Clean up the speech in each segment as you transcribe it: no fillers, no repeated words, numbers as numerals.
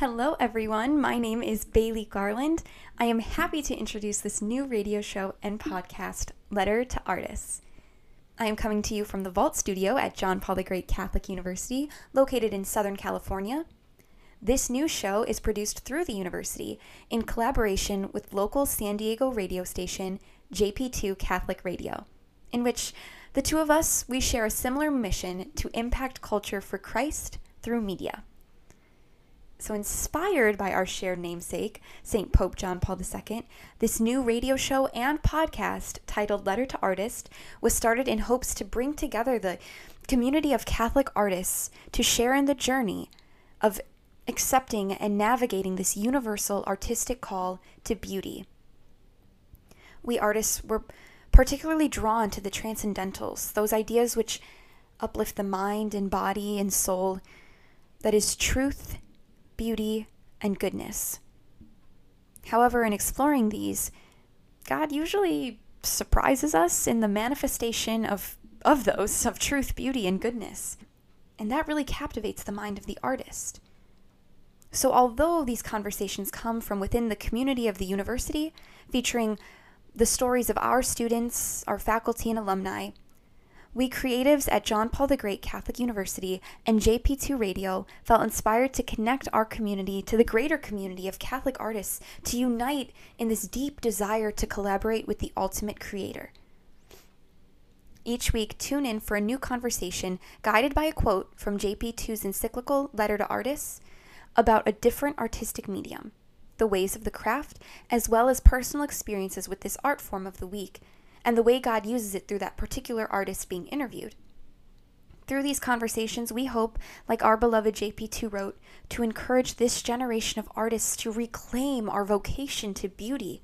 Hello everyone, my name is Bailey Garland. I am happy to introduce this new radio show and podcast, Letter to Artists. I am coming to you from the Vault Studio at John Paul the Great Catholic University, located in Southern California. This new show is produced through the university in collaboration with local San Diego radio station, JP2 Catholic Radio, in which the two of us, we share a similar mission to impact culture for Christ through media. So inspired by our shared namesake, St. Pope John Paul II, this new radio show and podcast titled Letter to Artists was started in hopes to bring together the community of Catholic artists to share in the journey of accepting and navigating this universal artistic call to beauty. We artists were particularly drawn to the transcendentals, those ideas which uplift the mind and body and soul, that is truth, beauty, and goodness. However, in exploring these, God usually surprises us in the manifestation of truth, beauty, and goodness. And that really captivates the mind of the artist. So although these conversations come from within the community of the university, featuring the stories of our students, our faculty, and alumni, we creatives at John Paul the Great Catholic University and JP2 Radio felt inspired to connect our community to the greater community of Catholic artists, to unite in this deep desire to collaborate with the ultimate creator. Each week, tune in for a new conversation guided by a quote from JP2's encyclical Letter to Artists about a different artistic medium, the ways of the craft, as well as personal experiences with this art form of the week, and the way God uses it through that particular artist being interviewed. Through these conversations, we hope, like our beloved JP2 wrote, to encourage this generation of artists to reclaim our vocation to beauty.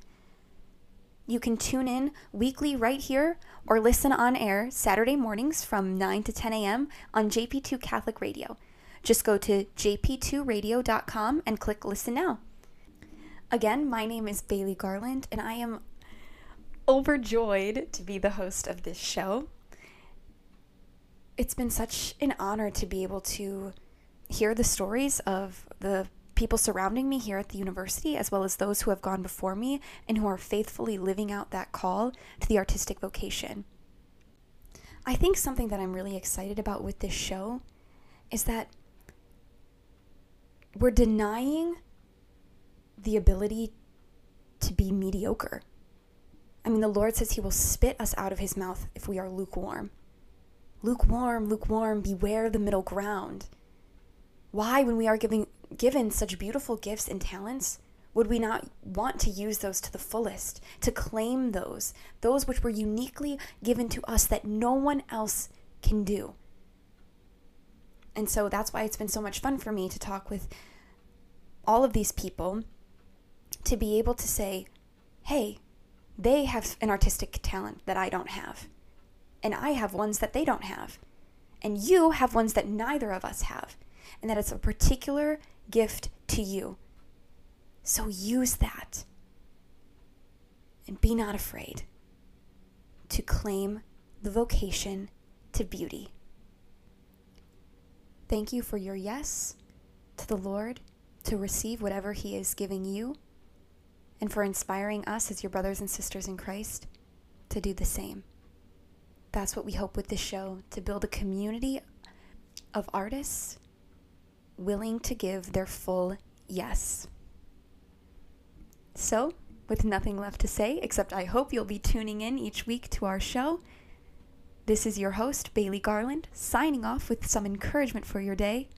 You can tune in weekly right here or listen on air Saturday mornings from 9 to 10 a.m. on JP2 Catholic Radio. Just go to jp2radio.com and click Listen Now. Again, my name is Bailey Garland, and I am overjoyed to be the host of this show. It's been such an honor to be able to hear the stories of the people surrounding me here at the university, as well as those who have gone before me and who are faithfully living out that call to the artistic vocation. I think something that I'm really excited about with this show is that we're denying the ability to be mediocre. I mean, the Lord says he will spit us out of his mouth if we are lukewarm. Lukewarm, lukewarm, beware the middle ground. Why, when we are given such beautiful gifts and talents, would we not want to use those to the fullest, to claim those which were uniquely given to us that no one else can do? And so that's why it's been so much fun for me to talk with all of these people, to be able to say, hey, they have an artistic talent that I don't have, and I have ones that they don't have, and you have ones that neither of us have, and that it's a particular gift to you. So use that, and be not afraid to claim the vocation to beauty. Thank you for your yes to the Lord to receive whatever he is giving you, and for inspiring us as your brothers and sisters in Christ to do the same. That's what we hope with this show, to build a community of artists willing to give their full yes. So, with nothing left to say, except I hope you'll be tuning in each week to our show. This is your host, Bailey Garland, signing off with some encouragement for your day.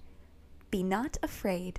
Be not afraid.